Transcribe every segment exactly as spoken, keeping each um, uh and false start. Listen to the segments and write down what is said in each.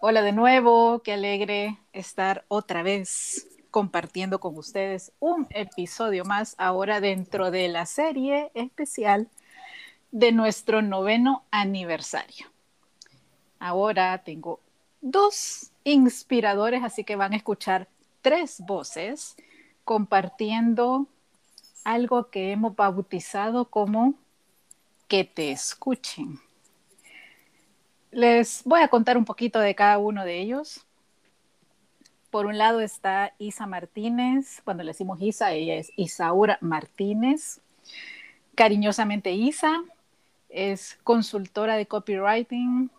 Hola de nuevo, qué alegre estar otra vez compartiendo con ustedes un episodio más ahora dentro de la serie especial de nuestro noveno aniversario. Ahora tengo dos inspiradores, así que van a escuchar tres voces compartiendo algo que hemos bautizado como que te escuchen. Les voy a contar un poquito de cada uno de ellos. Por un lado está Isa Martínez. Cuando le decimos Isa, ella es Isaura Martínez. Cariñosamente Isa es consultora de copywriting,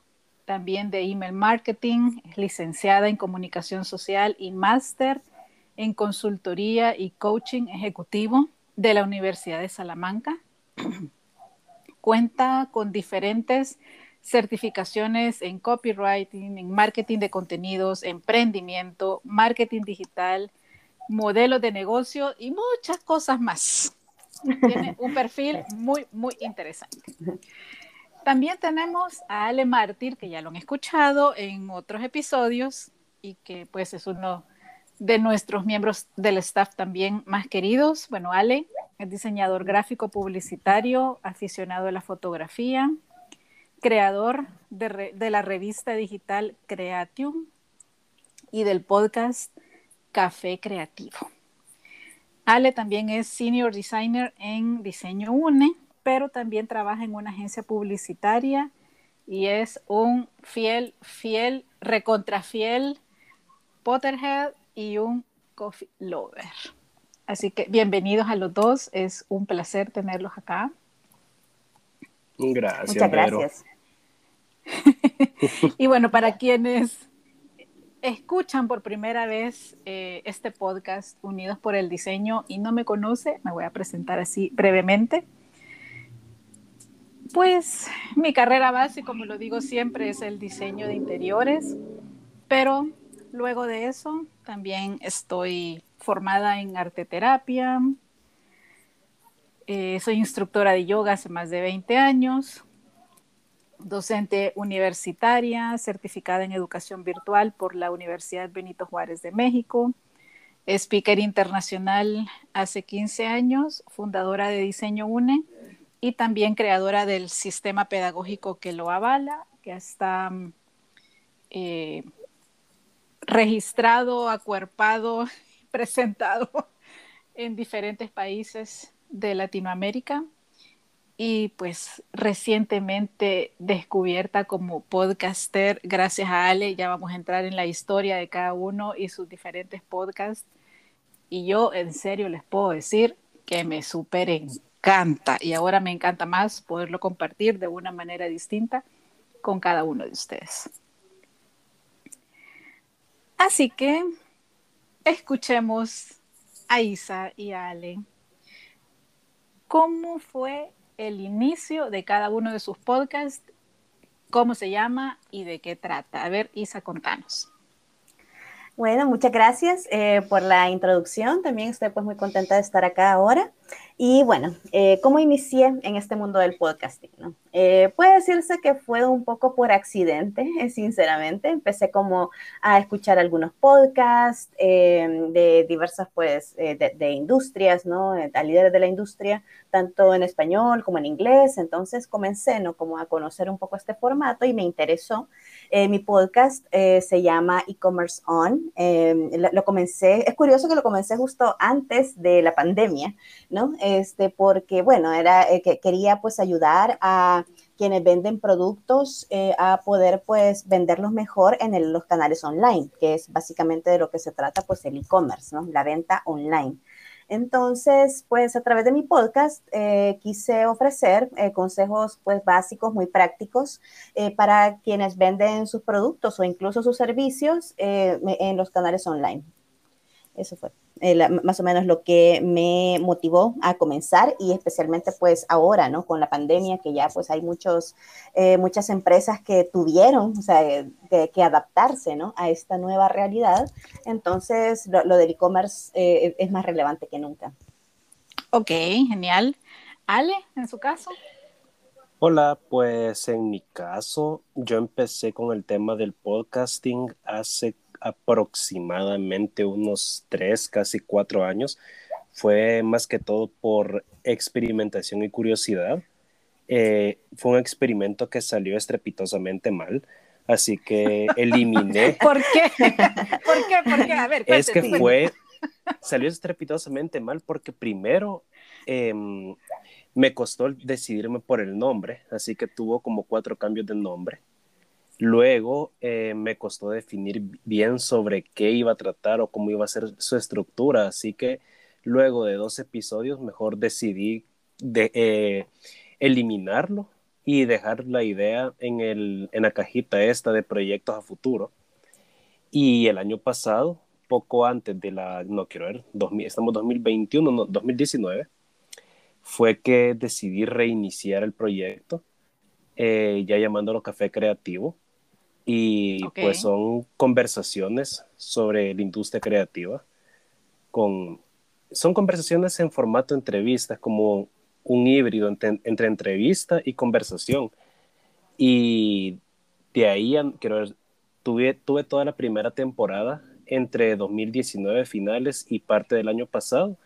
también de email marketing, es licenciada en comunicación social y máster en consultoría y coaching ejecutivo de la Universidad de Salamanca. Cuenta con diferentes certificaciones en copywriting, en marketing de contenidos, emprendimiento, marketing digital, modelos de negocio y muchas cosas más. Tiene un perfil muy, muy interesante. También tenemos a Ale Mártir, que ya lo han escuchado en otros episodios y que pues es uno de nuestros miembros del staff también más queridos. Bueno, Ale es diseñador gráfico publicitario, aficionado a la fotografía, creador de, re, de la revista digital Creatium y del podcast Café Creativo. Ale también es Senior Designer en Diseño UNE, pero también trabaja en una agencia publicitaria y es un fiel, fiel, recontrafiel Potterhead y un coffee lover. Así que bienvenidos a los dos, es un placer tenerlos acá. Gracias. Muchas gracias. Y bueno, para quienes escuchan por primera vez eh, este podcast Unidos por el Diseño y no me conoce, me voy a presentar así brevemente. Pues mi carrera base, como lo digo siempre, es el diseño de interiores, pero luego de eso también estoy formada en arteterapia. Eh, soy instructora de yoga hace más de veinte años, docente universitaria, certificada en educación virtual por la Universidad Benito Juárez de México, speaker internacional hace quince años, fundadora de Diseño UNE y también creadora del sistema pedagógico que lo avala, que está eh, registrado, acuerpado, presentado en diferentes países de Latinoamérica y pues recientemente descubierta como podcaster gracias a Ale. Ya vamos a entrar en la historia de cada uno y sus diferentes podcasts y yo en serio les puedo decir que me súper encanta y ahora me encanta más poderlo compartir de una manera distinta con cada uno de ustedes. Así que escuchemos a Isa y a Ale. ¿Cómo fue el inicio de cada uno de sus podcasts? ¿Cómo se llama y de qué trata? A ver, Isa, contanos. Bueno, muchas gracias eh, por la introducción. También estoy pues muy contenta de estar acá ahora. Y bueno, eh, ¿cómo inicié en este mundo del podcasting? ¿no? Eh, puede decirse que fue un poco por accidente, eh, sinceramente. Empecé como a escuchar algunos podcasts eh, de diversas, pues, eh, de, de industrias, ¿no? A líderes de la industria, tanto en español como en inglés. Entonces comencé, ¿no? Como a conocer un poco este formato y me interesó. Eh, mi podcast eh, se llama E-Commerce On. Eh, lo, lo comencé, es curioso que lo comencé justo antes de la pandemia, ¿no? Este, porque, bueno, era, eh, que quería, pues, ayudar a quienes venden productos eh, a poder, pues, venderlos mejor en el, los canales online, que es básicamente de lo que se trata, pues, el e-commerce, ¿no? La venta online. Entonces, pues, a través de mi podcast eh, quise ofrecer eh, consejos, pues, básicos, muy prácticos eh, para quienes venden sus productos o incluso sus servicios eh, en los canales online. Eso fue. Eh, la, más o menos lo que me motivó a comenzar y especialmente pues ahora, ¿no? Con la pandemia que ya pues hay muchos, eh, muchas empresas que tuvieron, o sea, que, que adaptarse, ¿no? A esta nueva realidad. Entonces lo, lo del e-commerce eh, es más relevante que nunca. Ok, genial. Ale, en su caso. Hola, pues en mi caso, yo empecé con el tema del podcasting hace aproximadamente unos tres, casi cuatro años. Fue más que todo por experimentación y curiosidad. Eh, fue un experimento que salió estrepitosamente mal, así que eliminé. ¿Por qué? ¿Por qué? ¿Por qué? A ver, cuéntame. Es que fue, salió estrepitosamente mal porque primero... Eh, Me costó decidirme por el nombre, así que tuvo como cuatro cambios de nombre. Luego eh, me costó definir bien sobre qué iba a tratar o cómo iba a ser su estructura, así que luego de dos episodios mejor decidí de, eh, eliminarlo y dejar la idea en, el, en la cajita esta de proyectos a futuro. Y el año pasado, poco antes de la, no quiero ver, dos mil, estamos dos mil veintiuno, no, dos mil diecinueve, fue que decidí reiniciar el proyecto, eh, ya llamándolo Café Creativo, y okay. Pues son conversaciones sobre la industria creativa, con, son conversaciones en formato entrevistas, como un híbrido entre, entre entrevista y conversación, y de ahí, quiero ver, tuve, tuve toda la primera temporada, entre dos mil diecinueve finales y parte del año pasado,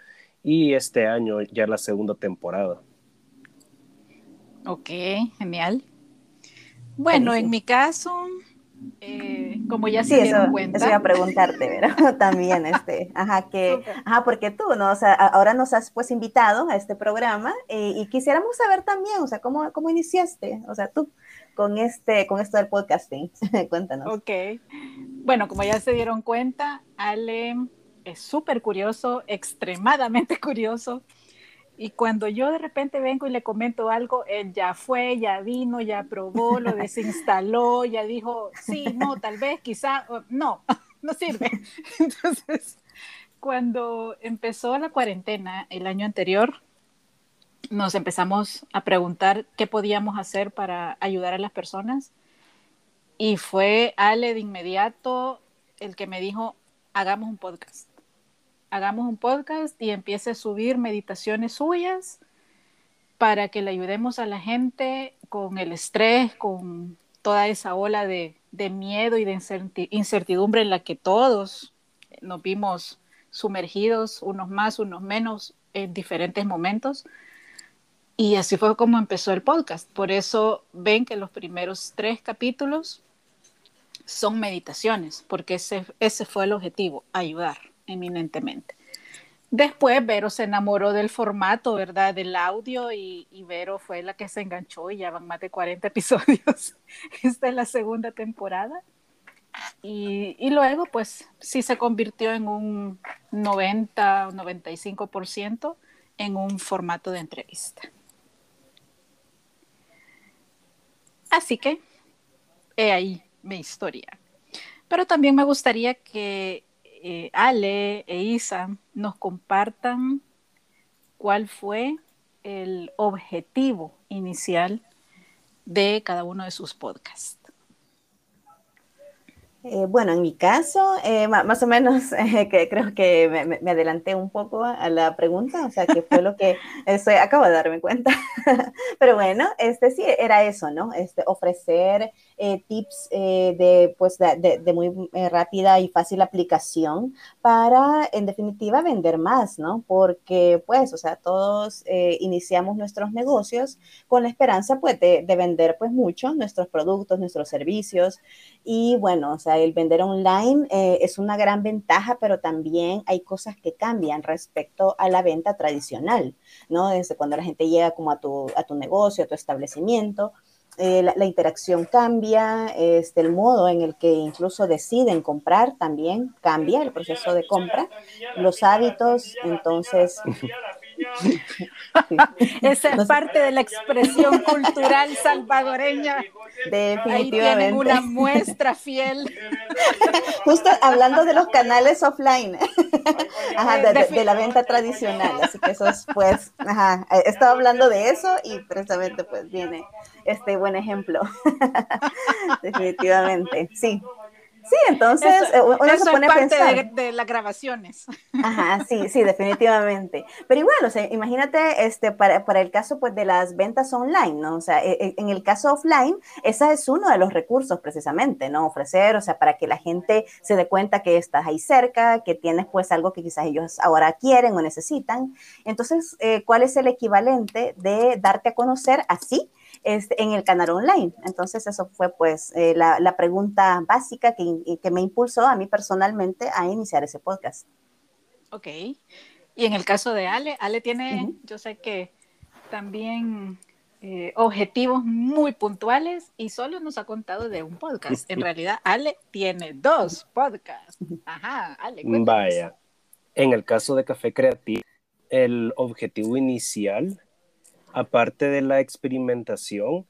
y este año ya la segunda temporada. Ok, genial. Bueno, sí, sí. En mi caso, eh, como ya se sí, dieron eso, cuenta. Eso iba a preguntarte, ¿verdad? También, este, ajá, que, okay. ajá, porque tú, ¿no? O sea, ahora nos has pues invitado a este programa eh, y quisiéramos saber también, o sea, ¿cómo, cómo iniciaste? O sea, tú con este, con esto del podcasting, cuéntanos. Ok, bueno, como ya se dieron cuenta, Ale... es súper curioso, extremadamente curioso, y cuando yo de repente vengo y le comento algo, él ya fue, ya vino, ya probó, lo desinstaló, ya dijo, sí, no, tal vez, quizá, no, no sirve. Entonces, cuando empezó la cuarentena el año anterior, nos empezamos a preguntar qué podíamos hacer para ayudar a las personas, y fue Ale de inmediato el que me dijo, hagamos un podcast, hagamos un podcast y empiece a subir meditaciones suyas para que le ayudemos a la gente con el estrés, con toda esa ola de, de miedo y de incertidumbre en la que todos nos vimos sumergidos, unos más, unos menos, en diferentes momentos. Y así fue como empezó el podcast. Por eso ven que los primeros tres capítulos son meditaciones, porque ese, ese fue el objetivo, ayudar eminentemente. Después Vero se enamoró del formato, ¿verdad? Del audio y, y Vero fue la que se enganchó y ya van más de cuarenta episodios. Esta es la segunda temporada. Y, y luego, pues, sí se convirtió en un noventa o noventa y cinco por ciento en un formato de entrevista. Así que, he ahí mi historia. Pero también me gustaría que eh, Ale e Isa nos compartan cuál fue el objetivo inicial de cada uno de sus podcasts. Eh, bueno, en mi caso, eh, más o menos, eh, que creo que me, me adelanté un poco a la pregunta, o sea, que fue lo que estoy, acabo de darme cuenta. Pero bueno, este sí, era eso, ¿no? Este, ofrecer eh, tips eh, de, pues, de, de, de muy eh, rápida y fácil aplicación para, en definitiva, vender más, ¿no? Porque, pues, o sea, todos eh, iniciamos nuestros negocios con la esperanza, pues, de, de vender, pues, mucho nuestros productos, nuestros servicios, y, bueno, o sea, el vender online eh, es una gran ventaja, pero también hay cosas que cambian respecto a la venta tradicional, ¿no? Desde cuando la gente llega como a tu, a tu negocio, a tu establecimiento, eh, la, la interacción cambia, este, el modo en el que incluso deciden comprar también cambia, el proceso de compra, los hábitos, entonces... Sí. Esa es no sé. parte de la expresión cultural salvadoreña. Definitivamente. Ahí tienen una muestra fiel. Justo hablando de los canales offline, ajá, de, de, de la venta tradicional, así que eso es pues, ajá, estaba hablando de eso y precisamente pues viene este buen ejemplo. Definitivamente, sí. Sí, entonces eso, uno eso se pone a pensar. Eso es parte de, de las grabaciones. Ajá, sí, sí, definitivamente. Pero igual, o sea, imagínate este, para, para el caso pues, de las ventas online, ¿no? O sea, en el caso offline, ese es uno de los recursos precisamente, ¿no? Ofrecer, o sea, para que la gente se dé cuenta que estás ahí cerca, que tienes pues algo que quizás ellos ahora quieren o necesitan. Entonces, eh, ¿cuál es el equivalente de darte a conocer así? Este, en el canal online. Entonces eso fue pues eh, la, la pregunta básica que, que me impulsó a mí personalmente a iniciar ese podcast. Ok, y en el caso de Ale, Ale tiene, uh-huh. yo sé que también eh, objetivos muy puntuales y solo nos ha contado de un podcast. En realidad Ale tiene dos podcasts. Ajá, Ale, cuéntanos. Vaya, en el caso de Café Creativo, el objetivo inicial, aparte de la experimentación,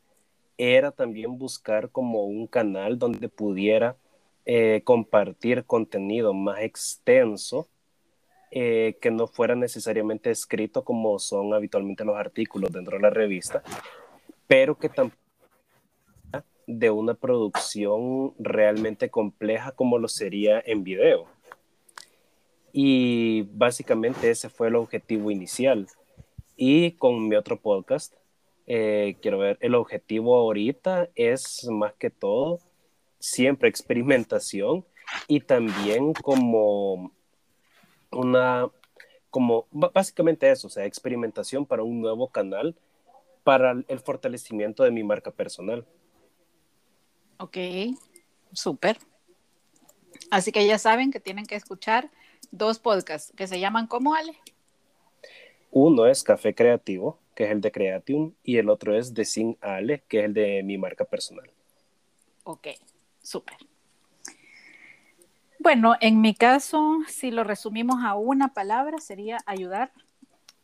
era también buscar como un canal donde pudiera eh, compartir contenido más extenso eh, que no fuera necesariamente escrito como son habitualmente los artículos dentro de la revista, pero que tampoco de una producción realmente compleja como lo sería en video. Y básicamente ese fue el objetivo inicial. Y con mi otro podcast, eh, quiero ver, el objetivo ahorita es más que todo siempre experimentación y también como una, como básicamente eso, o sea, experimentación para un nuevo canal para el fortalecimiento de mi marca personal. Ok, súper. Así que ya saben que tienen que escuchar dos podcasts que se llaman ¿cómo, Ale? Uno es Café Creativo, que es el de Creatium, y el otro es de Sin Ale, que es el de mi marca personal. Ok, súper. Bueno, en mi caso, si lo resumimos a una palabra, sería ayudar.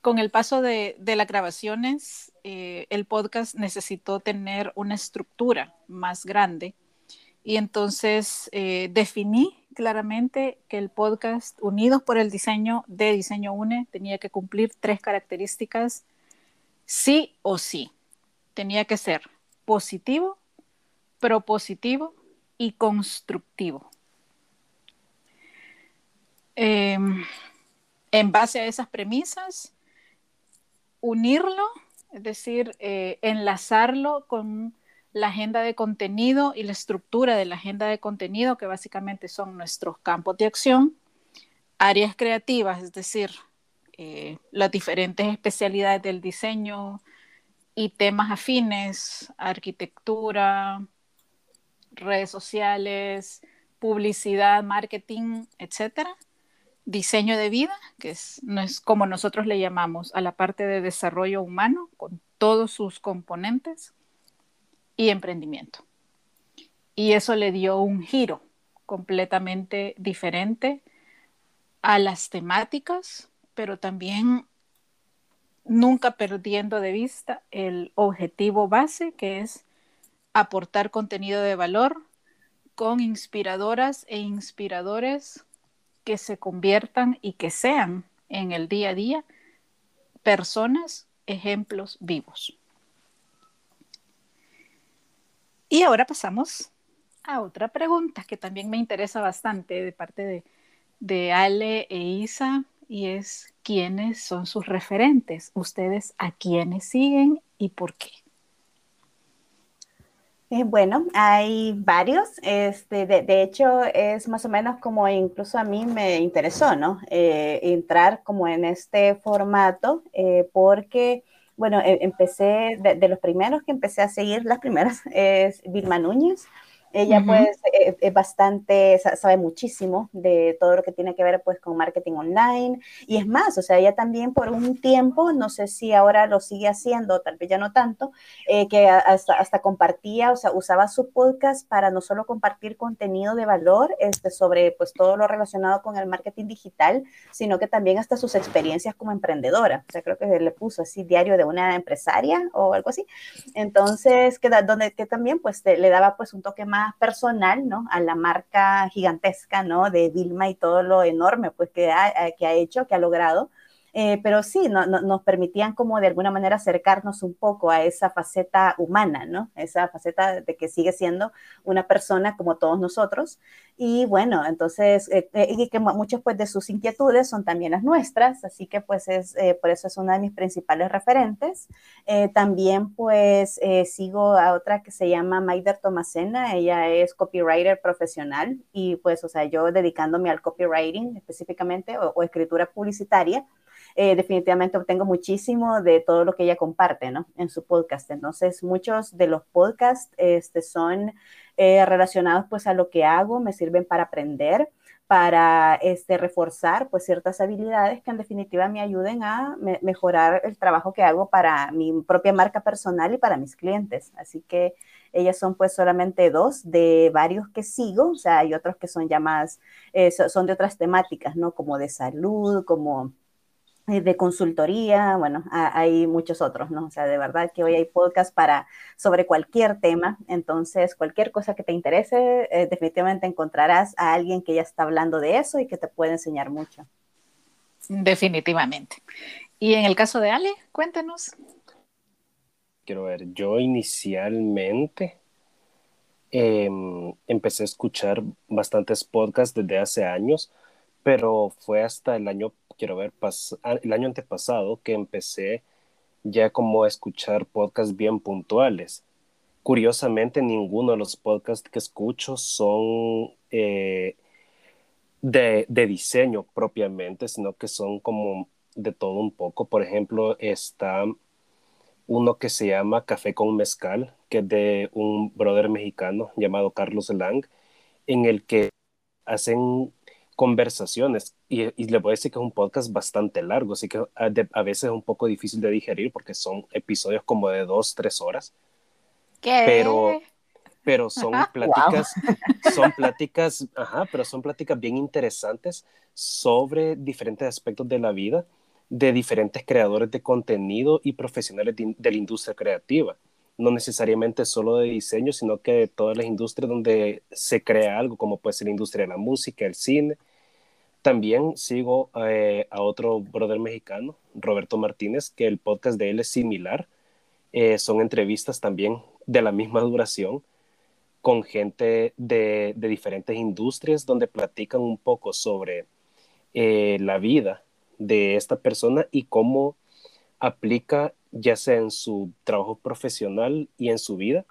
Con el paso de, de las grabaciones, eh, el podcast necesitó tener una estructura más grande. Y entonces eh, definí claramente que el podcast Unidos por el Diseño de Diseño UNE tenía que cumplir tres características sí o sí. Tenía que ser positivo, propositivo y constructivo. Eh, en base a esas premisas, unirlo, es decir, eh, enlazarlo con la agenda de contenido y la estructura de la agenda de contenido, que básicamente son nuestros campos de acción, áreas creativas, es decir, eh, las diferentes especialidades del diseño y temas afines, arquitectura, redes sociales, publicidad, marketing, etcétera. Diseño de vida, que es, no es como nosotros le llamamos a la parte de desarrollo humano, con todos sus componentes. Y emprendimiento. Y eso le dio un giro completamente diferente a las temáticas, pero también nunca perdiendo de vista el objetivo base, que es aportar contenido de valor con inspiradoras e inspiradores que se conviertan y que sean en el día a día personas, ejemplos vivos. Y ahora pasamos a otra pregunta que también me interesa bastante de parte de, de Ale e Isa, y es ¿quiénes son sus referentes? ¿Ustedes a quiénes siguen y por qué? Eh, bueno, hay varios, este, de, de hecho es más o menos como incluso a mí me interesó, ¿no? Eh, entrar como en este formato eh, porque... Bueno, empecé, de, de los primeros que empecé a seguir, las primeras, es Vilma Núñez. Ella, uh-huh. pues, es, es bastante, sabe muchísimo de todo lo que tiene que ver, pues, con marketing online. Y es más, o sea, ella también por un tiempo, no sé si ahora lo sigue haciendo, tal vez ya no tanto, eh, que hasta, hasta compartía, o sea, usaba su podcast para no solo compartir contenido de valor este, sobre, pues, todo lo relacionado con el marketing digital, sino que también hasta sus experiencias como emprendedora. O sea, creo que le puso así, diario de una empresaria o algo así. Entonces, que, donde, que también, pues, te, le daba, pues, un toque más personal, ¿no? A la marca gigantesca, ¿no? De Vilma y todo lo enorme, pues, que ha, que ha hecho, que ha logrado. Eh, pero sí, no, no, nos permitían como de alguna manera acercarnos un poco a esa faceta humana, ¿no? Esa faceta de que sigue siendo una persona como todos nosotros. Y bueno, entonces, eh, eh, y que muchas pues de sus inquietudes son también las nuestras, así que pues es, eh, por eso es una de mis principales referentes. Eh, también pues eh, sigo a otra que se llama Maider Tomacena, ella es copywriter profesional y pues, o sea, yo dedicándome al copywriting específicamente o, o escritura publicitaria, Eh, definitivamente obtengo muchísimo de todo lo que ella comparte, ¿no? En su podcast. Entonces, muchos de los podcasts este, son eh, relacionados, pues, a lo que hago, me sirven para aprender, para este, reforzar, pues, ciertas habilidades que, en definitiva, me ayuden a me- mejorar el trabajo que hago para mi propia marca personal y para mis clientes. Así que ellas son, pues, solamente dos de varios que sigo. O sea, hay otros que son ya más, eh, son de otras temáticas, ¿no? Como de salud, como de consultoría, bueno, hay muchos otros, ¿no? O sea, de verdad que hoy hay podcasts para, sobre cualquier tema, entonces cualquier cosa que te interese, eh, definitivamente encontrarás a alguien que ya está hablando de eso y que te puede enseñar mucho. Definitivamente. Y en el caso de Ale, cuéntanos. Quiero ver, yo inicialmente eh, empecé a escuchar bastantes podcasts desde hace años, pero fue hasta el año quiero ver, pas- el año antepasado que empecé ya como a escuchar podcasts bien puntuales. Curiosamente, ninguno de los podcasts que escucho son eh, de, de diseño propiamente, sino que son como de todo un poco. Por ejemplo, está uno que se llama Café con Mezcal, que es de un brother mexicano llamado Carlos Lang, en el que hacen conversaciones, y, y les voy a decir que es un podcast bastante largo, así que a, de, a veces es un poco difícil de digerir porque son episodios como de dos, tres horas. ¿Qué? Pero, pero son pláticas, wow. son pláticas, ajá, pero son pláticas bien interesantes sobre diferentes aspectos de la vida de diferentes creadores de contenido y profesionales de, de la industria creativa. No necesariamente solo de diseño, sino que de todas las industrias donde se crea algo, como puede ser la industria de la música, el cine. También sigo eh, a otro brother mexicano, Roberto Martínez, que el podcast de él es similar. Eh, son entrevistas también de la misma duración con gente de, de diferentes industrias donde platican un poco sobre eh, la vida de esta persona y cómo aplica, ya sea en su trabajo profesional y en su vida,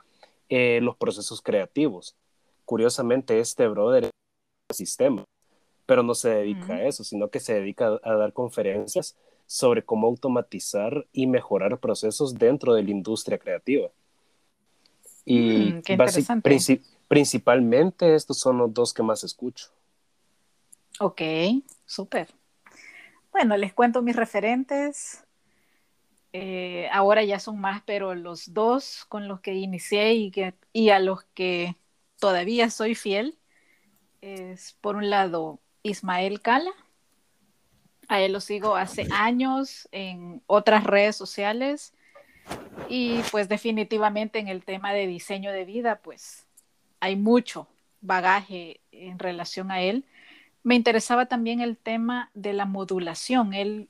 eh, los procesos creativos. Curiosamente, este brother es un sistema, pero no se dedica uh-huh. a eso, sino que se dedica a, a dar conferencias sobre cómo automatizar y mejorar procesos dentro de la industria creativa. Y mm, qué interesante. Basic, princip- principalmente estos son los dos que más escucho. Ok, súper. Bueno, les cuento mis referentes. Eh, ahora ya son más, pero los dos con los que inicié y, que, y a los que todavía soy fiel es, por un lado, Ismael Cala. A él lo sigo hace años en otras redes sociales y pues definitivamente en el tema de diseño de vida pues hay mucho bagaje en relación a él. Me interesaba también el tema de la modulación. Él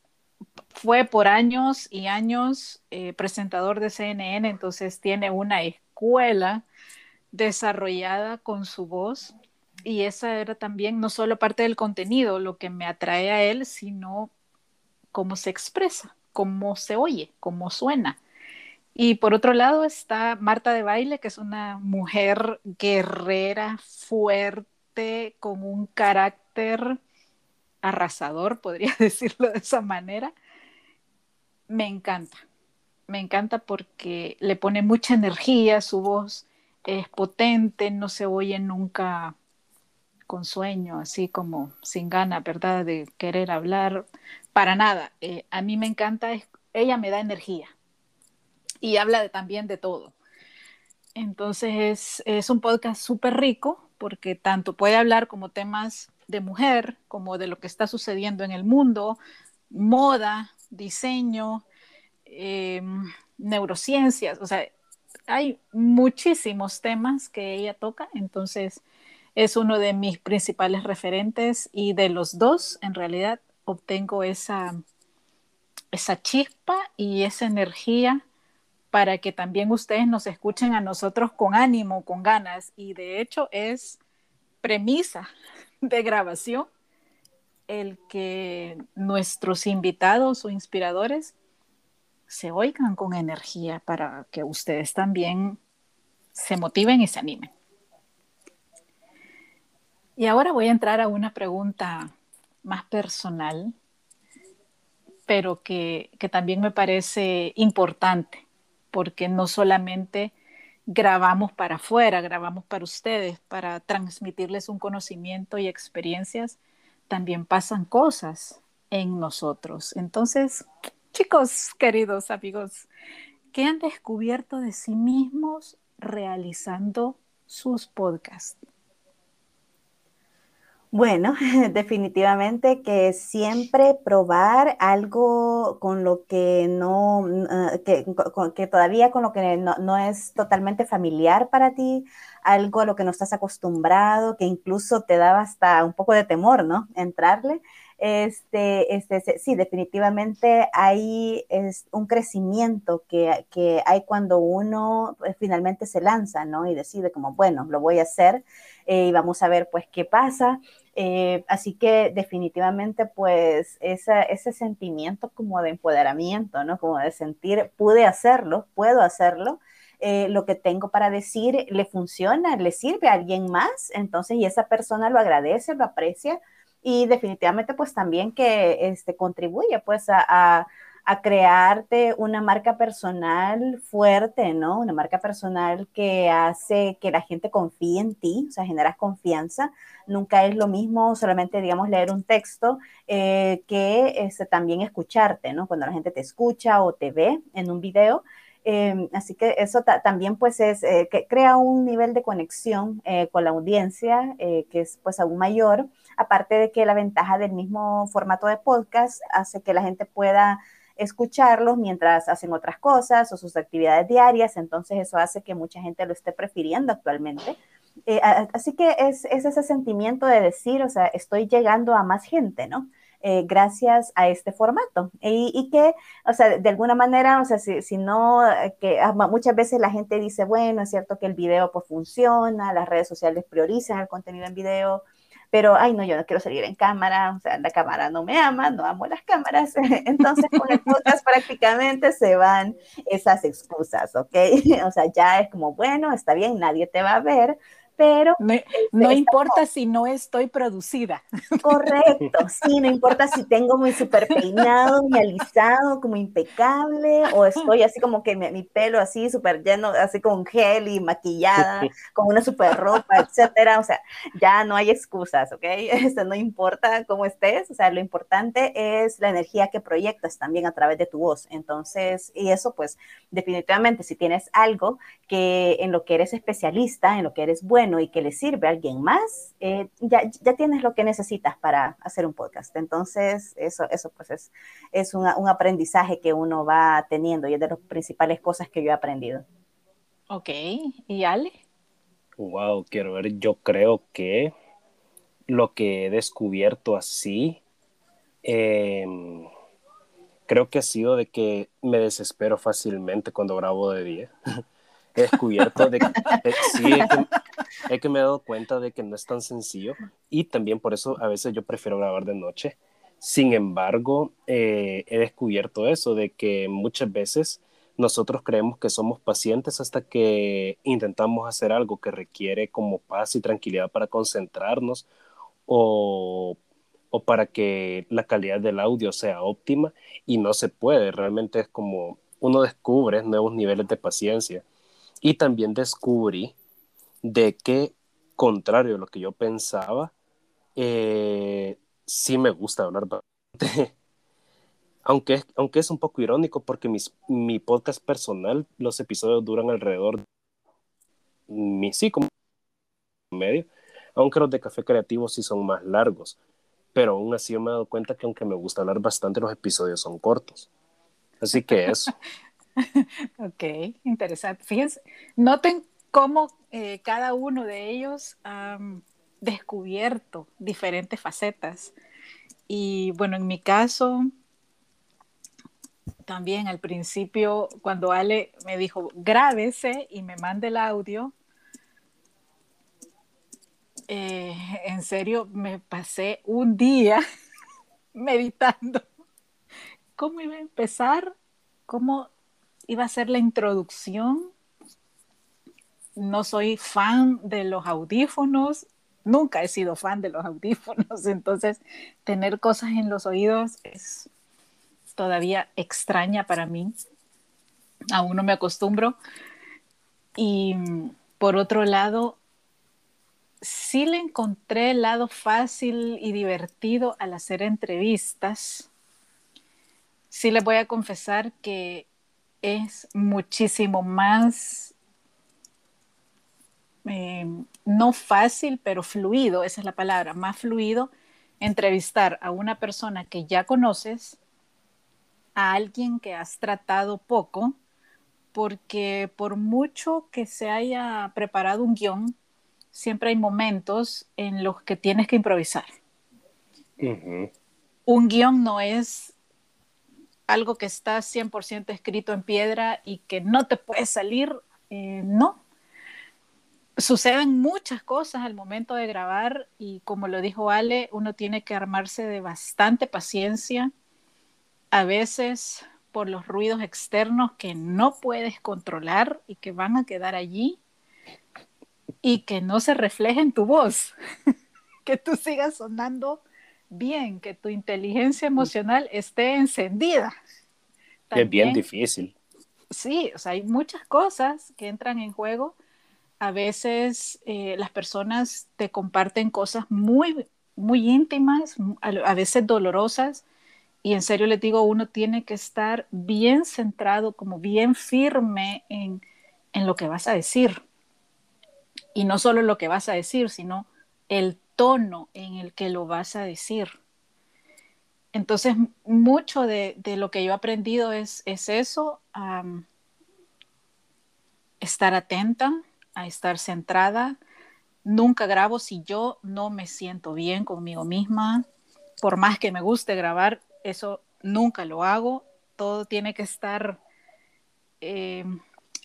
fue por años y años eh, presentador de C N N, entonces tiene una escuela desarrollada con su voz y esa era también no solo parte del contenido, lo que me atrae a él, sino cómo se expresa, cómo se oye, cómo suena. Y por otro lado está Marta de Baile, que es una mujer guerrera, fuerte, con un carácter arrasador, podría decirlo de esa manera. Me encanta, me encanta porque le pone mucha energía, su voz es potente, no se oye nunca con sueño, así como sin ganas, ¿verdad?, de querer hablar, para nada. Eh, a mí me encanta, es, ella me da energía y habla de, también de todo. Entonces es, es un podcast súper rico porque tanto puede hablar como temas de mujer, como de lo que está sucediendo en el mundo, moda, diseño, eh, neurociencias, o sea, hay muchísimos temas que ella toca, entonces es uno de mis principales referentes y de los dos, en realidad, obtengo esa, esa chispa y esa energía para que también ustedes nos escuchen a nosotros con ánimo, con ganas. Y de hecho es premisa de grabación el que nuestros invitados o inspiradores se oigan con energía para que ustedes también se motiven y se animen. Y ahora voy a entrar a una pregunta más personal, pero que, que también me parece importante, porque no solamente grabamos para afuera, grabamos para ustedes, para transmitirles un conocimiento y experiencias, también pasan cosas en nosotros. Entonces, chicos, queridos amigos, ¿qué han descubierto de sí mismos realizando sus podcasts? Bueno, definitivamente que siempre probar algo con lo que no, que, que todavía con lo que no, no es totalmente familiar para ti, algo a lo que no estás acostumbrado, que incluso te daba hasta un poco de temor, ¿no? Entrarle. Este, este, sí, definitivamente hay es un crecimiento que, que hay cuando uno finalmente se lanza, ¿no? Y decide como, bueno, lo voy a hacer eh, y vamos a ver, pues, qué pasa. Eh, así que definitivamente, pues, esa, ese sentimiento como de empoderamiento, ¿no? Como de sentir, pude hacerlo, puedo hacerlo. Eh, lo que tengo para decir le funciona, le sirve a alguien más. Entonces, y esa persona lo agradece, lo aprecia. Y definitivamente, pues, también que este, contribuye, pues, a, a, a crearte una marca personal fuerte, ¿no? Una marca personal que hace que la gente confíe en ti, o sea, generas confianza. Nunca es lo mismo solamente, digamos, leer un texto eh, que este, también escucharte, ¿no? Cuando la gente te escucha o te ve en un video. Eh, así que eso ta- también, pues, es eh, que crea un nivel de conexión eh, con la audiencia eh, que es, pues, aún mayor. Aparte de que la ventaja del mismo formato de podcast hace que la gente pueda escucharlos mientras hacen otras cosas o sus actividades diarias. Entonces, eso hace que mucha gente lo esté prefiriendo actualmente. Eh, a- así que es, es ese sentimiento de decir, o sea, estoy llegando a más gente, ¿no? Eh, gracias a este formato y, y que, o sea, de alguna manera, o sea, si, si no, que muchas veces la gente dice, bueno, es cierto que el video, pues, funciona, las redes sociales priorizan el contenido en video, pero, ay, no, yo no quiero salir en cámara, o sea, la cámara no me ama, no amo las cámaras, entonces con el podcast prácticamente se van esas excusas, ¿ok? O sea, ya es como, bueno, está bien, nadie te va a ver, pero no, no importa si no estoy producida. Correcto, sí, no importa si tengo mi super peinado, mi alisado como impecable, o estoy así como que mi, mi pelo así súper lleno, así con gel y maquillada, con una super ropa, etcétera. O sea, ya no hay excusas, ¿ok? Esto no importa cómo estés, o sea, lo importante es la energía que proyectas también a través de tu voz. Entonces, y eso, pues, definitivamente, si tienes algo que en lo que eres especialista, en lo que eres bueno, y que le sirve a alguien más, eh, ya, ya tienes lo que necesitas para hacer un podcast. Entonces, eso, eso pues es, es una, un aprendizaje que uno va teniendo y es de las principales cosas que yo he aprendido. Ok, ¿y Ale? Wow, quiero ver, yo creo que lo que he descubierto así, eh, creo que ha sido de que me desespero fácilmente cuando grabo de día. He descubierto de que, eh, sí, es que, es que me he dado cuenta de que no es tan sencillo y también por eso a veces yo prefiero grabar de noche. Sin embargo, eh, he descubierto eso de que muchas veces nosotros creemos que somos pacientes hasta que intentamos hacer algo que requiere como paz y tranquilidad para concentrarnos o, o para que la calidad del audio sea óptima y no se puede. Realmente es como uno descubre nuevos niveles de paciencia. Y también descubrí de que, contrario a lo que yo pensaba, eh, sí me gusta hablar bastante. aunque, es, aunque es un poco irónico porque mis, mi podcast personal, los episodios duran alrededor de mi, sí, como medio, aunque los de Café Creativo sí son más largos. Pero aún así yo me he dado cuenta que aunque me gusta hablar bastante, los episodios son cortos. Así que eso. Ok, interesante. Fíjense, noten cómo eh, cada uno de ellos ha um, descubierto diferentes facetas. Y bueno, en mi caso, también al principio, cuando Ale me dijo, grábese y me mande el audio, eh, en serio me pasé un día meditando cómo iba a empezar, cómo iba a ser la introducción. No soy fan de los audífonos, nunca he sido fan de los audífonos, entonces tener cosas en los oídos es todavía extraña para mí, aún no me acostumbro. Y por otro lado, sí le encontré el lado fácil y divertido al hacer entrevistas. Sí les voy a confesar que es muchísimo más, eh, no fácil, pero fluido, esa es la palabra, más fluido entrevistar a una persona que ya conoces, a alguien que has tratado poco, porque por mucho que se haya preparado un guión, siempre hay momentos en los que tienes que improvisar. Uh-huh. Un guión no es algo que está cien por ciento escrito en piedra y que no te puede salir, eh, no. Suceden muchas cosas al momento de grabar y, como lo dijo Ale, uno tiene que armarse de bastante paciencia. A veces por los ruidos externos que no puedes controlar y que van a quedar allí y que no se refleja en tu voz, que tú sigas sonando bien, que tu inteligencia emocional esté encendida. También, es bien difícil. Sí, o sea, hay muchas cosas que entran en juego. A veces eh, las personas te comparten cosas muy, muy íntimas, a, a veces dolorosas. Y en serio les digo, uno tiene que estar bien centrado, como bien firme en, en lo que vas a decir. Y no solo lo que vas a decir, sino el tono en el que lo vas a decir. Entonces, mucho de, de lo que yo he aprendido es, es eso, um, estar atenta, a estar centrada. Nunca grabo si yo no me siento bien conmigo misma. Por más que me guste grabar, eso nunca lo hago. Todo tiene que estar eh,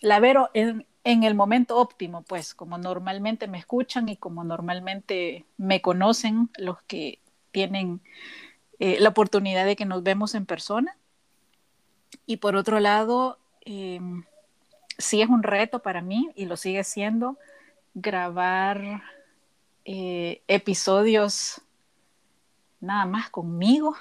la Vero en, en el momento óptimo, pues, como normalmente me escuchan y como normalmente me conocen los que tienen eh, la oportunidad de que nos vemos en persona. Y por otro lado, eh, sí es un reto para mí, y lo sigue siendo, grabar eh, episodios nada más conmigo.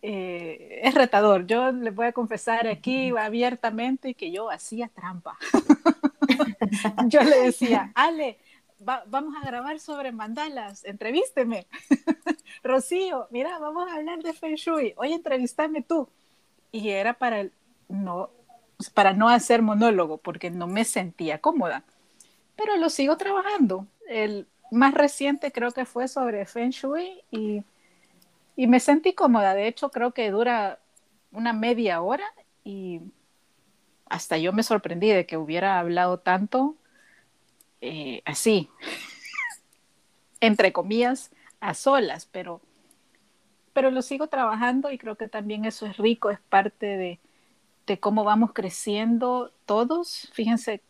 eh, es retador. Yo les voy a confesar aquí abiertamente que yo hacía trampa. Yo le decía, Ale, va, vamos a grabar sobre mandalas, entrevísteme. Rocío, mira, vamos a hablar de Feng Shui, oye, entrevistame tú. Y era para no, para no hacer monólogo, porque no me sentía cómoda. Pero lo sigo trabajando. El más reciente creo que fue sobre Feng Shui y, y me sentí cómoda. De hecho, creo que dura una media hora y hasta yo me sorprendí de que hubiera hablado tanto eh, así, entre comillas, a solas, pero... pero lo sigo trabajando y creo que también eso es rico, es parte de, de cómo vamos creciendo todos. Fíjense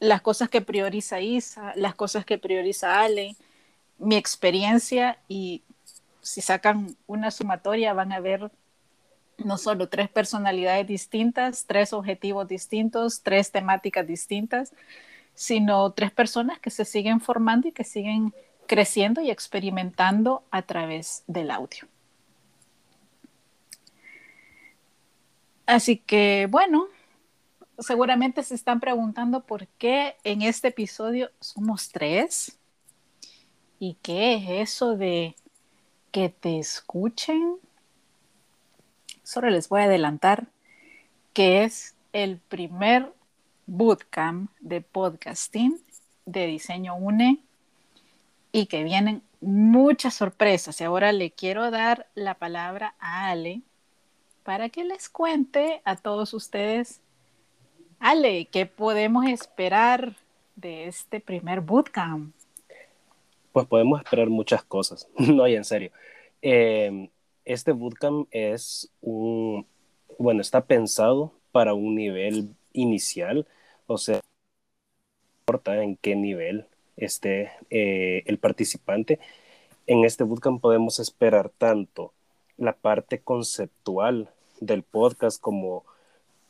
las cosas que prioriza Isa, las cosas que prioriza Ale, mi experiencia, y si sacan una sumatoria van a ver no solo tres personalidades distintas, tres objetivos distintos, tres temáticas distintas, sino tres personas que se siguen formando y que siguen creciendo y experimentando a través del audio. Así que, bueno, seguramente se están preguntando por qué en este episodio somos tres y qué es eso de que te escuchen. Solo les voy a adelantar que es el primer bootcamp de podcasting de Diseño UNE y que vienen muchas sorpresas. Y ahora le quiero dar la palabra a Ale para que les cuente a todos ustedes, Ale, ¿qué podemos esperar de este primer bootcamp? Pues podemos esperar muchas cosas, no, y en serio. Eh, este bootcamp es un, bueno, está pensado para un nivel inicial, o sea, no importa en qué nivel esté eh, el participante. En este bootcamp podemos esperar tanto la parte conceptual del podcast como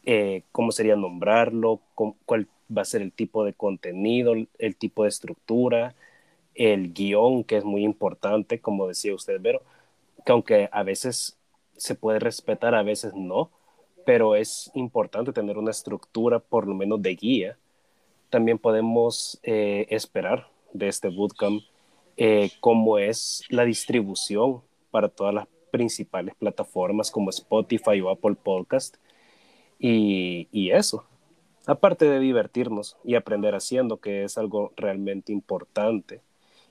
eh, cómo sería nombrarlo, cómo, cuál va a ser el tipo de contenido, el tipo de estructura, el guión, que es muy importante, como decía usted, Vero, que aunque a veces se puede respetar, a veces no, pero es importante tener una estructura por lo menos de guía. También podemos eh, esperar de este bootcamp eh, cómo es la distribución para todas las principales plataformas como Spotify o Apple Podcast y, y eso. Aparte de divertirnos y aprender haciendo, que es algo realmente importante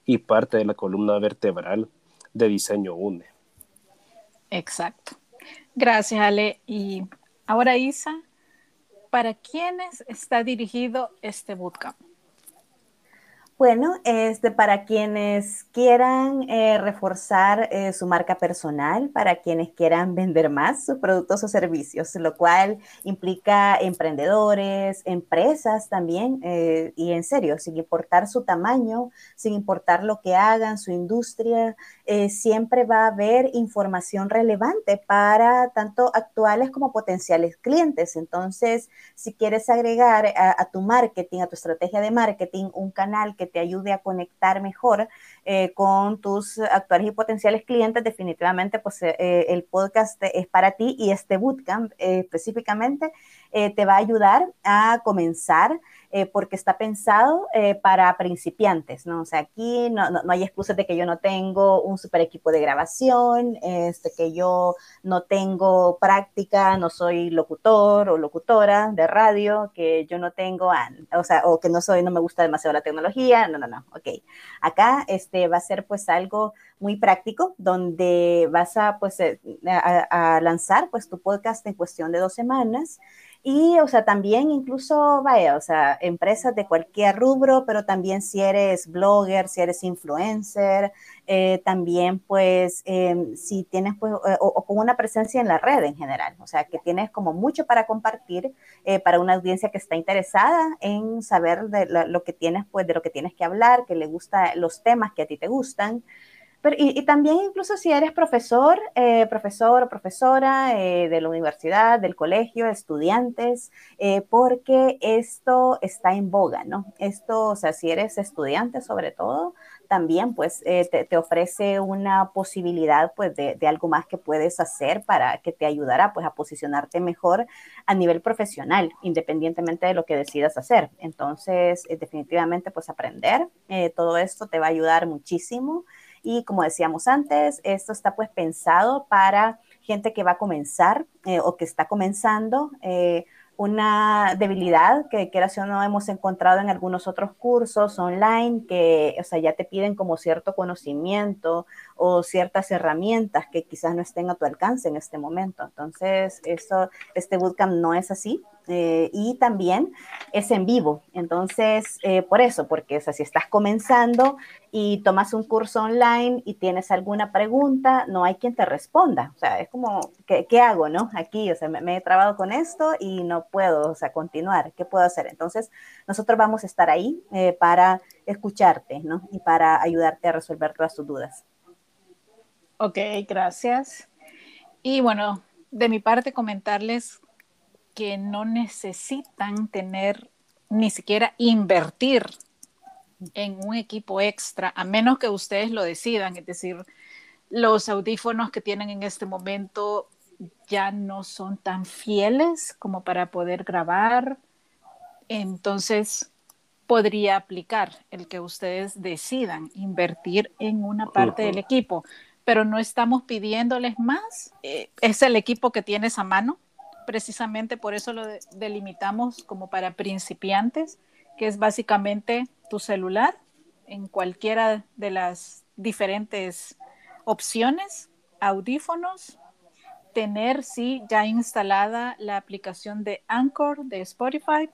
y parte de la columna vertebral de Diseño UNE. Exacto. Gracias, Ale. Y ahora, Isa, ¿para quiénes está dirigido este bootcamp? Bueno, este, para quienes quieran eh, reforzar eh, su marca personal, para quienes quieran vender más sus productos o servicios, lo cual implica emprendedores, empresas también, eh, y en serio, sin importar su tamaño, sin importar lo que hagan, su industria, eh, siempre va a haber información relevante para tanto actuales como potenciales clientes. Entonces, si quieres agregar a, a tu marketing, a tu estrategia de marketing, un canal que que te ayude a conectar mejor eh, con tus actuales y potenciales clientes, definitivamente pues, eh, el podcast es para ti, y este bootcamp eh, específicamente eh, te va a ayudar a comenzar eh, porque está pensado eh, para principiantes, ¿no? O sea, aquí no, no, no hay excusas de que yo no tengo un super equipo de grabación, este, que yo no tengo práctica, no soy locutor o locutora de radio, que yo no tengo, o sea, o que no soy, no me gusta demasiado la tecnología. No, no, no, ok. Acá este, va a ser pues algo muy práctico, donde vas a, pues, a, a lanzar pues, tu podcast en cuestión de dos semanas. Y, o sea, también incluso, vaya, o sea, empresas de cualquier rubro, pero también si eres blogger, si eres influencer, eh, también, pues, eh, si tienes, pues, eh, o, o con una presencia en la red en general. O sea, que tienes como mucho para compartir eh, para una audiencia que está interesada en saber de la, lo que tienes, pues, de lo que tienes que hablar, que le gusta los temas que a ti te gustan. Pero, y, y también incluso si eres profesor, eh, profesor o profesora eh, de la universidad, del colegio, estudiantes, eh, porque esto está en boga, ¿no? Esto, o sea, si eres estudiante sobre todo, también pues eh, te, te ofrece una posibilidad pues de, de algo más que puedes hacer para que te ayudará pues a posicionarte mejor a nivel profesional, independientemente de lo que decidas hacer. Entonces, eh, definitivamente pues aprender eh, todo esto te va a ayudar muchísimo. Y como decíamos antes, esto está pues pensado para gente que va a comenzar eh, o que está comenzando. Eh, una debilidad que, que ahora no hemos encontrado en algunos otros cursos online, que o sea, ya te piden como cierto conocimiento o ciertas herramientas que quizás no estén a tu alcance en este momento. Entonces, eso, este bootcamp no es así. Eh, y también es en vivo, entonces eh, por eso, porque o sea, si estás comenzando y tomas un curso online y tienes alguna pregunta, no hay quien te responda, o sea, es como, ¿qué, qué hago, no? Aquí, o sea, me, me he trabado con esto y no puedo, o sea, continuar, ¿qué puedo hacer? Entonces, nosotros vamos a estar ahí eh, para escucharte, ¿no? Y para ayudarte a resolver todas tus dudas. Ok, gracias. Y bueno, de mi parte comentarles que no necesitan tener ni siquiera invertir en un equipo extra, a menos que ustedes lo decidan. Es decir, los audífonos que tienen en este momento ya no son tan fieles como para poder grabar. Entonces, podría aplicar el que ustedes decidan invertir en una parte uh-huh. del equipo. Pero no estamos pidiéndoles más. Eh, es el equipo que tienes a mano. Precisamente por eso lo delimitamos como para principiantes, que es básicamente tu celular en cualquiera de las diferentes opciones, audífonos, tener sí ya instalada la aplicación de Anchor, de Spotify,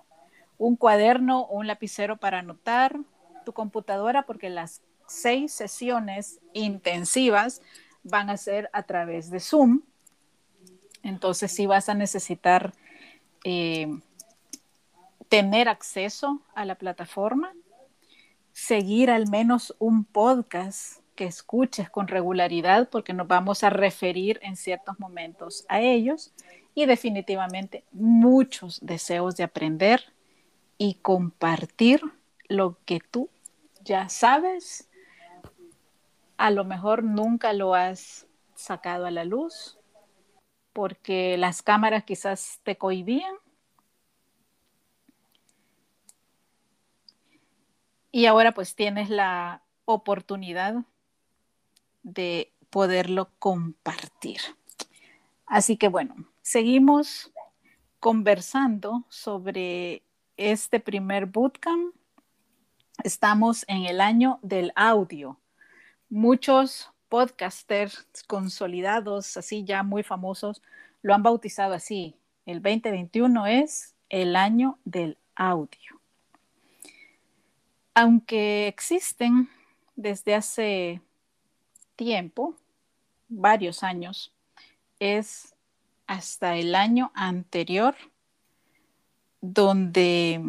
un cuaderno o un lapicero para anotar, tu computadora, porque las seis sesiones intensivas van a ser a través de Zoom. Entonces sí vas a necesitar eh, tener acceso a la plataforma, seguir al menos un podcast que escuches con regularidad, porque nos vamos a referir en ciertos momentos a ellos, y definitivamente muchos deseos de aprender y compartir lo que tú ya sabes. A lo mejor nunca lo has sacado a la luz porque las cámaras quizás te cohibían. Y ahora pues tienes la oportunidad de poderlo compartir. Así que bueno, seguimos conversando sobre este primer bootcamp. Estamos en el año del audio. Muchos podcasters consolidados, así ya muy famosos, lo han bautizado así. El veinte veintiuno es el año del audio. Aunque existen desde hace tiempo, varios años, es hasta el año anterior donde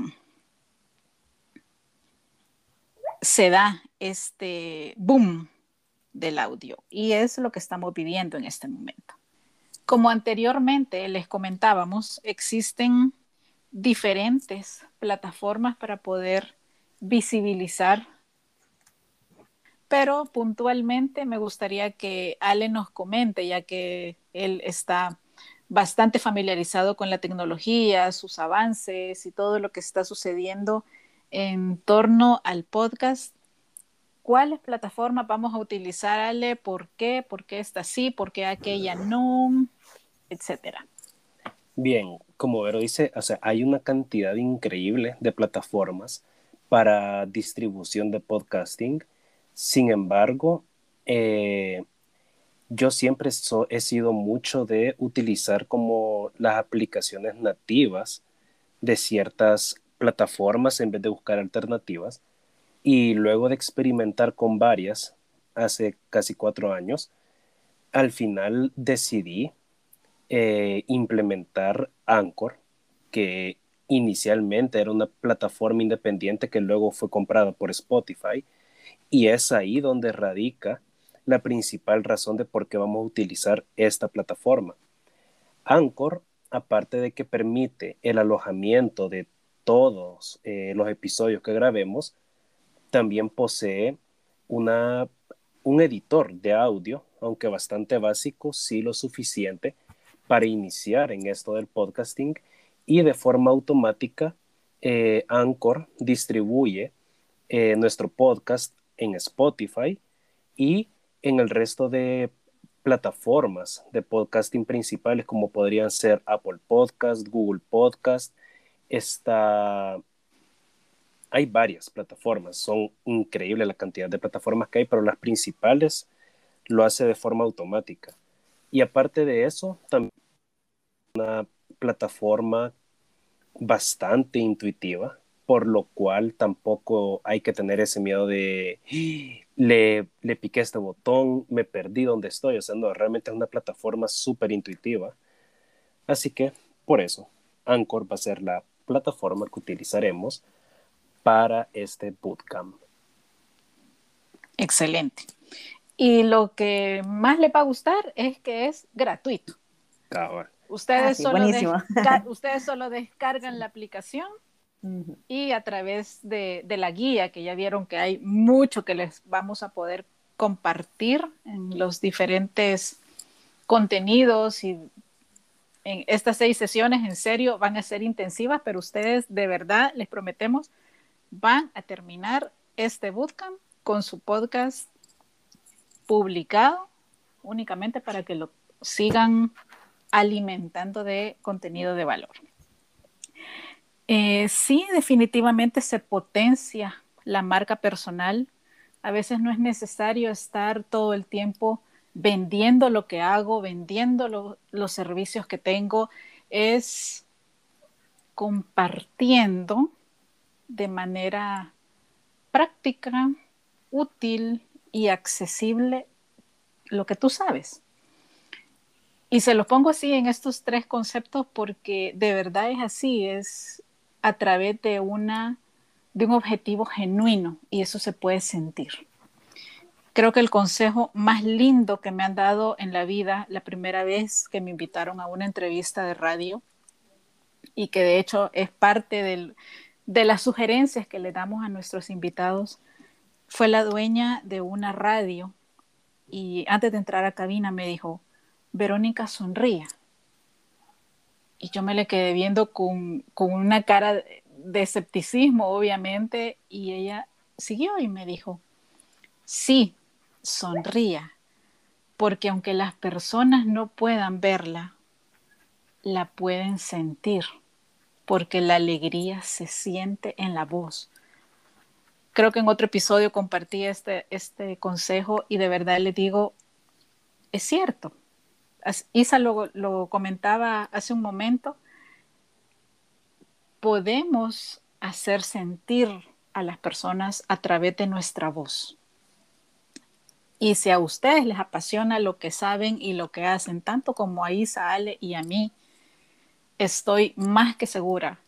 se da este boom del audio, y es lo que estamos viviendo en este momento. Como anteriormente les comentábamos, existen diferentes plataformas para poder visibilizar, pero puntualmente me gustaría que Ale nos comente, ya que él está bastante familiarizado con la tecnología, sus avances y todo lo que está sucediendo en torno al podcast. ¿Cuáles plataformas vamos a utilizar, Ale? ¿Por qué? ¿Por qué esta sí? ¿Por qué aquella no? Etcétera. Bien, como Vero dice, o sea, hay una cantidad increíble de plataformas para distribución de podcasting. Sin embargo, eh, yo siempre so, he sido mucho de utilizar como las aplicaciones nativas de ciertas plataformas en vez de buscar alternativas. Y luego de experimentar con varias hace casi cuatro años, al final decidí eh, implementar Anchor, que inicialmente era una plataforma independiente que luego fue comprada por Spotify, y es ahí donde radica la principal razón de por qué vamos a utilizar esta plataforma. Anchor, aparte de que permite el alojamiento de todos eh, los episodios que grabemos, también posee una, un editor de audio, aunque bastante básico, sí lo suficiente para iniciar en esto del podcasting. Y de forma automática, eh, Anchor distribuye eh, nuestro podcast en Spotify y en el resto de plataformas de podcasting principales, como podrían ser Apple Podcast, Google Podcast. Está... Hay varias plataformas, son increíbles la cantidad de plataformas que hay, pero las principales lo hace de forma automática. Y aparte de eso, también una plataforma bastante intuitiva, por lo cual tampoco hay que tener ese miedo de le, le piqué este botón, me perdí donde estoy. O sea, no, realmente es una plataforma súper intuitiva. Así que, por eso, Anchor va a ser la plataforma que utilizaremos para este bootcamp. Excelente. Y lo que más le va a gustar es que es gratuito. Cabrón. Ustedes, ah, sí, solo desca- ustedes solo descargan la aplicación, uh-huh, y a través de, de la guía, que ya vieron que hay mucho que les vamos a poder compartir en los diferentes contenidos, y en estas seis sesiones, en serio, van a ser intensivas, pero ustedes de verdad, les prometemos, van a terminar este bootcamp con su podcast publicado, únicamente para que lo sigan alimentando de contenido de valor. Eh, sí, definitivamente se potencia la marca personal. A veces no es necesario estar todo el tiempo vendiendo lo que hago, vendiendo lo, los servicios que tengo. Es compartiendo de manera práctica, útil y accesible lo que tú sabes. Y se los pongo así en estos tres conceptos porque de verdad es así, es a través de, una, de un objetivo genuino y eso se puede sentir. Creo que el consejo más lindo que me han dado en la vida, la primera vez que me invitaron a una entrevista de radio y que de hecho es parte del, de las sugerencias que le damos a nuestros invitados, fue la dueña de una radio y antes de entrar a cabina me dijo, Verónica, sonría. Y yo me le quedé viendo con, con una cara de, de escepticismo, obviamente, y ella siguió y me dijo, sí, sonría, porque aunque las personas no puedan verla, la pueden sentir, porque la alegría se siente en la voz. Creo que en otro episodio compartí este, este consejo y de verdad le digo, es cierto. Isa lo, lo comentaba hace un momento, podemos hacer sentir a las personas a través de nuestra voz. Y si a ustedes les apasiona lo que saben y lo que hacen, tanto como a Isa, Ale y a mí, estoy más que segura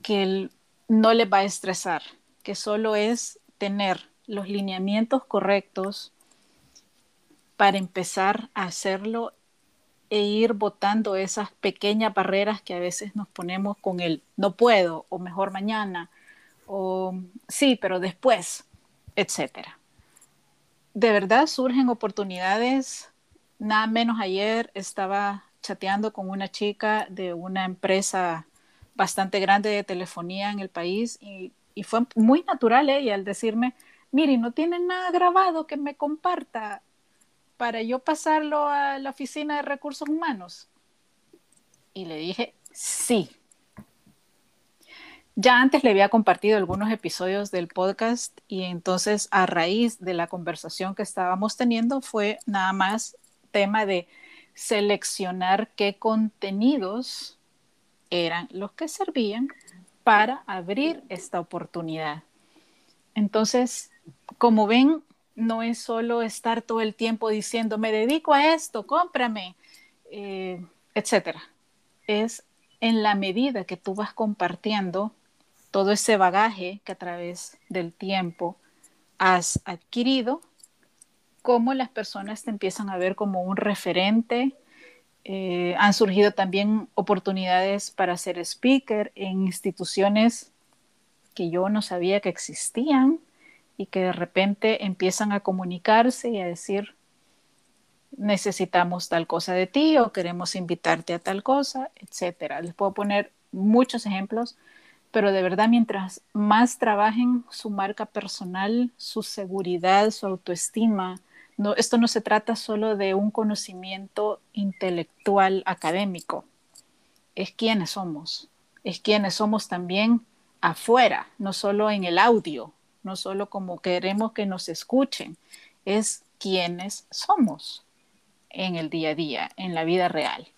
que él no les va a estresar, que solo es tener los lineamientos correctos para empezar a hacerlo e ir botando esas pequeñas barreras que a veces nos ponemos con el no puedo, o mejor mañana, o sí, pero después, etcétera. De verdad surgen oportunidades, nada menos ayer estaba chateando con una chica de una empresa bastante grande de telefonía en el país y, y fue muy natural ella al decirme, mire, no tienen nada grabado que me comparta para yo pasarlo a la oficina de recursos humanos. Y le dije, sí. Ya antes le había compartido algunos episodios del podcast y entonces a raíz de la conversación que estábamos teniendo fue nada más tema de seleccionar qué contenidos eran los que servían para abrir esta oportunidad. Entonces, como ven, no es solo estar todo el tiempo diciendo, me dedico a esto, cómprame, eh, etcétera. Es en la medida que tú vas compartiendo todo ese bagaje que a través del tiempo has adquirido, cómo las personas te empiezan a ver como un referente. Eh, han surgido también oportunidades para ser speaker en instituciones que yo no sabía que existían, y que de repente empiezan a comunicarse y a decir, necesitamos tal cosa de ti o queremos invitarte a tal cosa, etcétera. Les puedo poner muchos ejemplos, pero de verdad mientras más trabajen su marca personal, su seguridad, su autoestima, no, esto no se trata solo de un conocimiento intelectual académico, es quiénes somos, es quiénes somos también afuera, no solo en el audio, no solo como queremos que nos escuchen, es quiénes somos en el día a día, en la vida real.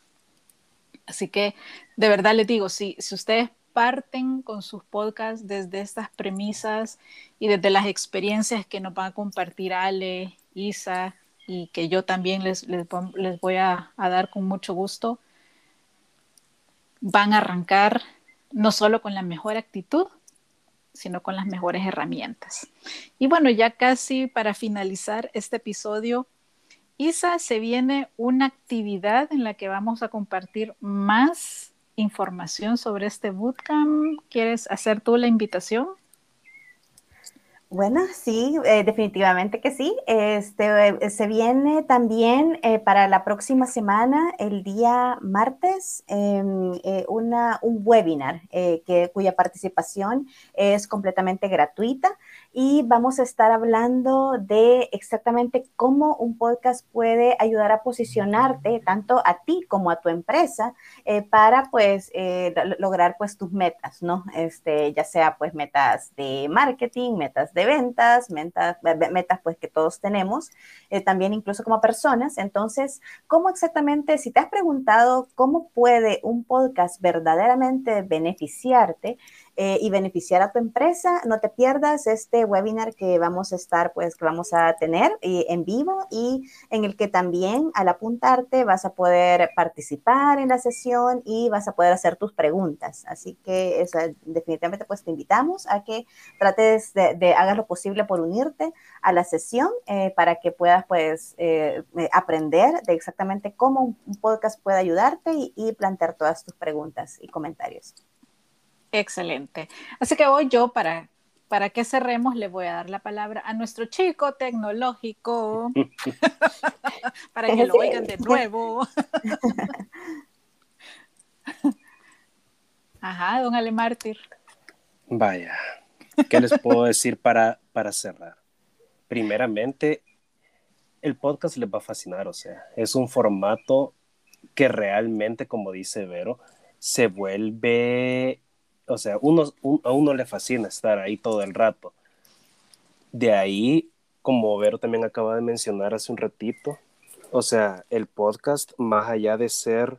Así que de verdad les digo, si, si ustedes parten con sus podcasts desde estas premisas y desde las experiencias que nos van a compartir Ale, Isa, y que yo también les, les, les voy a, a dar con mucho gusto, van a arrancar no solo con la mejor actitud, sino con las mejores herramientas. Y bueno, ya casi para finalizar este episodio, Isa, se viene una actividad en la que vamos a compartir más información sobre este bootcamp. ¿Quieres hacer tú la invitación? Bueno, sí, eh, definitivamente que sí. Este, se viene también eh, para la próxima semana, el día martes, eh, eh, una, un webinar eh, que, cuya participación es completamente gratuita y vamos a estar hablando de exactamente cómo un podcast puede ayudar a posicionarte tanto a ti como a tu empresa eh, para pues eh, lograr pues tus metas, ¿no? Este, ya sea pues metas de marketing, metas de De ventas, metas, metas pues que todos tenemos, eh, también incluso como personas. Entonces, ¿cómo exactamente, si te has preguntado cómo puede un podcast verdaderamente beneficiarte? eh, y beneficiar a tu empresa. No te pierdas este webinar que vamos a estar, pues, que vamos a tener eh, en vivo, y en el que también al apuntarte vas a poder participar en la sesión y vas a poder hacer tus preguntas. Así que, o sea, definitivamente, pues, te invitamos a que trates de, de hagas lo posible por unirte a la sesión eh, para que puedas, pues, eh, aprender de exactamente cómo un, un podcast puede ayudarte y, y plantear todas tus preguntas y comentarios. Excelente. Así que hoy yo, para, para que cerremos, le voy a dar la palabra a nuestro chico tecnológico para que lo oigan de nuevo. Ajá, don Ale Mártir. Vaya, ¿qué les puedo decir para, para cerrar? Primeramente, el podcast les va a fascinar, o sea, es un formato que realmente, como dice Vero, se vuelve, o sea, uno, un, a uno le fascina estar ahí todo el rato. De ahí, como Vero también acaba de mencionar hace un ratito, o sea, el podcast, más allá de ser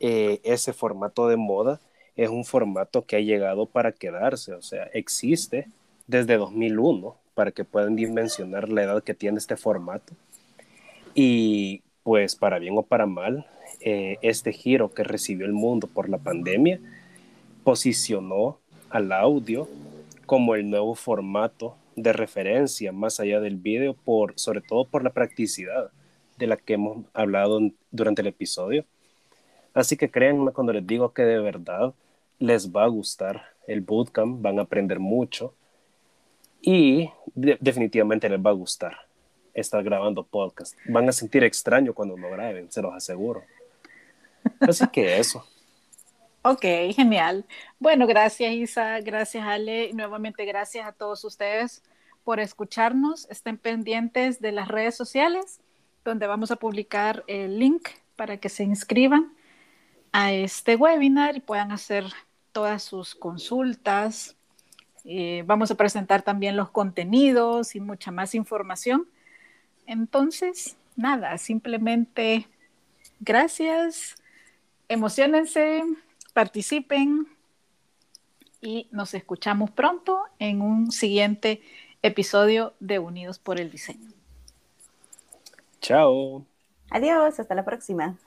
eh, ese formato de moda, es un formato que ha llegado para quedarse, o sea, existe desde dos mil uno, para que puedan dimensionar la edad que tiene este formato. Y pues, para bien o para mal, eh, este giro que recibió el mundo por la pandemia posicionó al audio como el nuevo formato de referencia, más allá del video, por, sobre todo por la practicidad de la que hemos hablado durante el episodio. Así que créanme cuando les digo que de verdad les va a gustar el bootcamp, van a aprender mucho y de- definitivamente les va a gustar estar grabando podcast. Van a sentir extraño cuando lo graben, se los aseguro. Así que eso. Ok, genial. Bueno, gracias Isa, gracias Ale, y nuevamente gracias a todos ustedes por escucharnos. Estén pendientes de las redes sociales, donde vamos a publicar el link para que se inscriban a este webinar y puedan hacer todas sus consultas. Eh, vamos a presentar también los contenidos y mucha más información. Entonces, nada, simplemente gracias, emociónense, participen y nos escuchamos pronto en un siguiente episodio de Unidos por el Diseño. Chao. Adiós, hasta la próxima.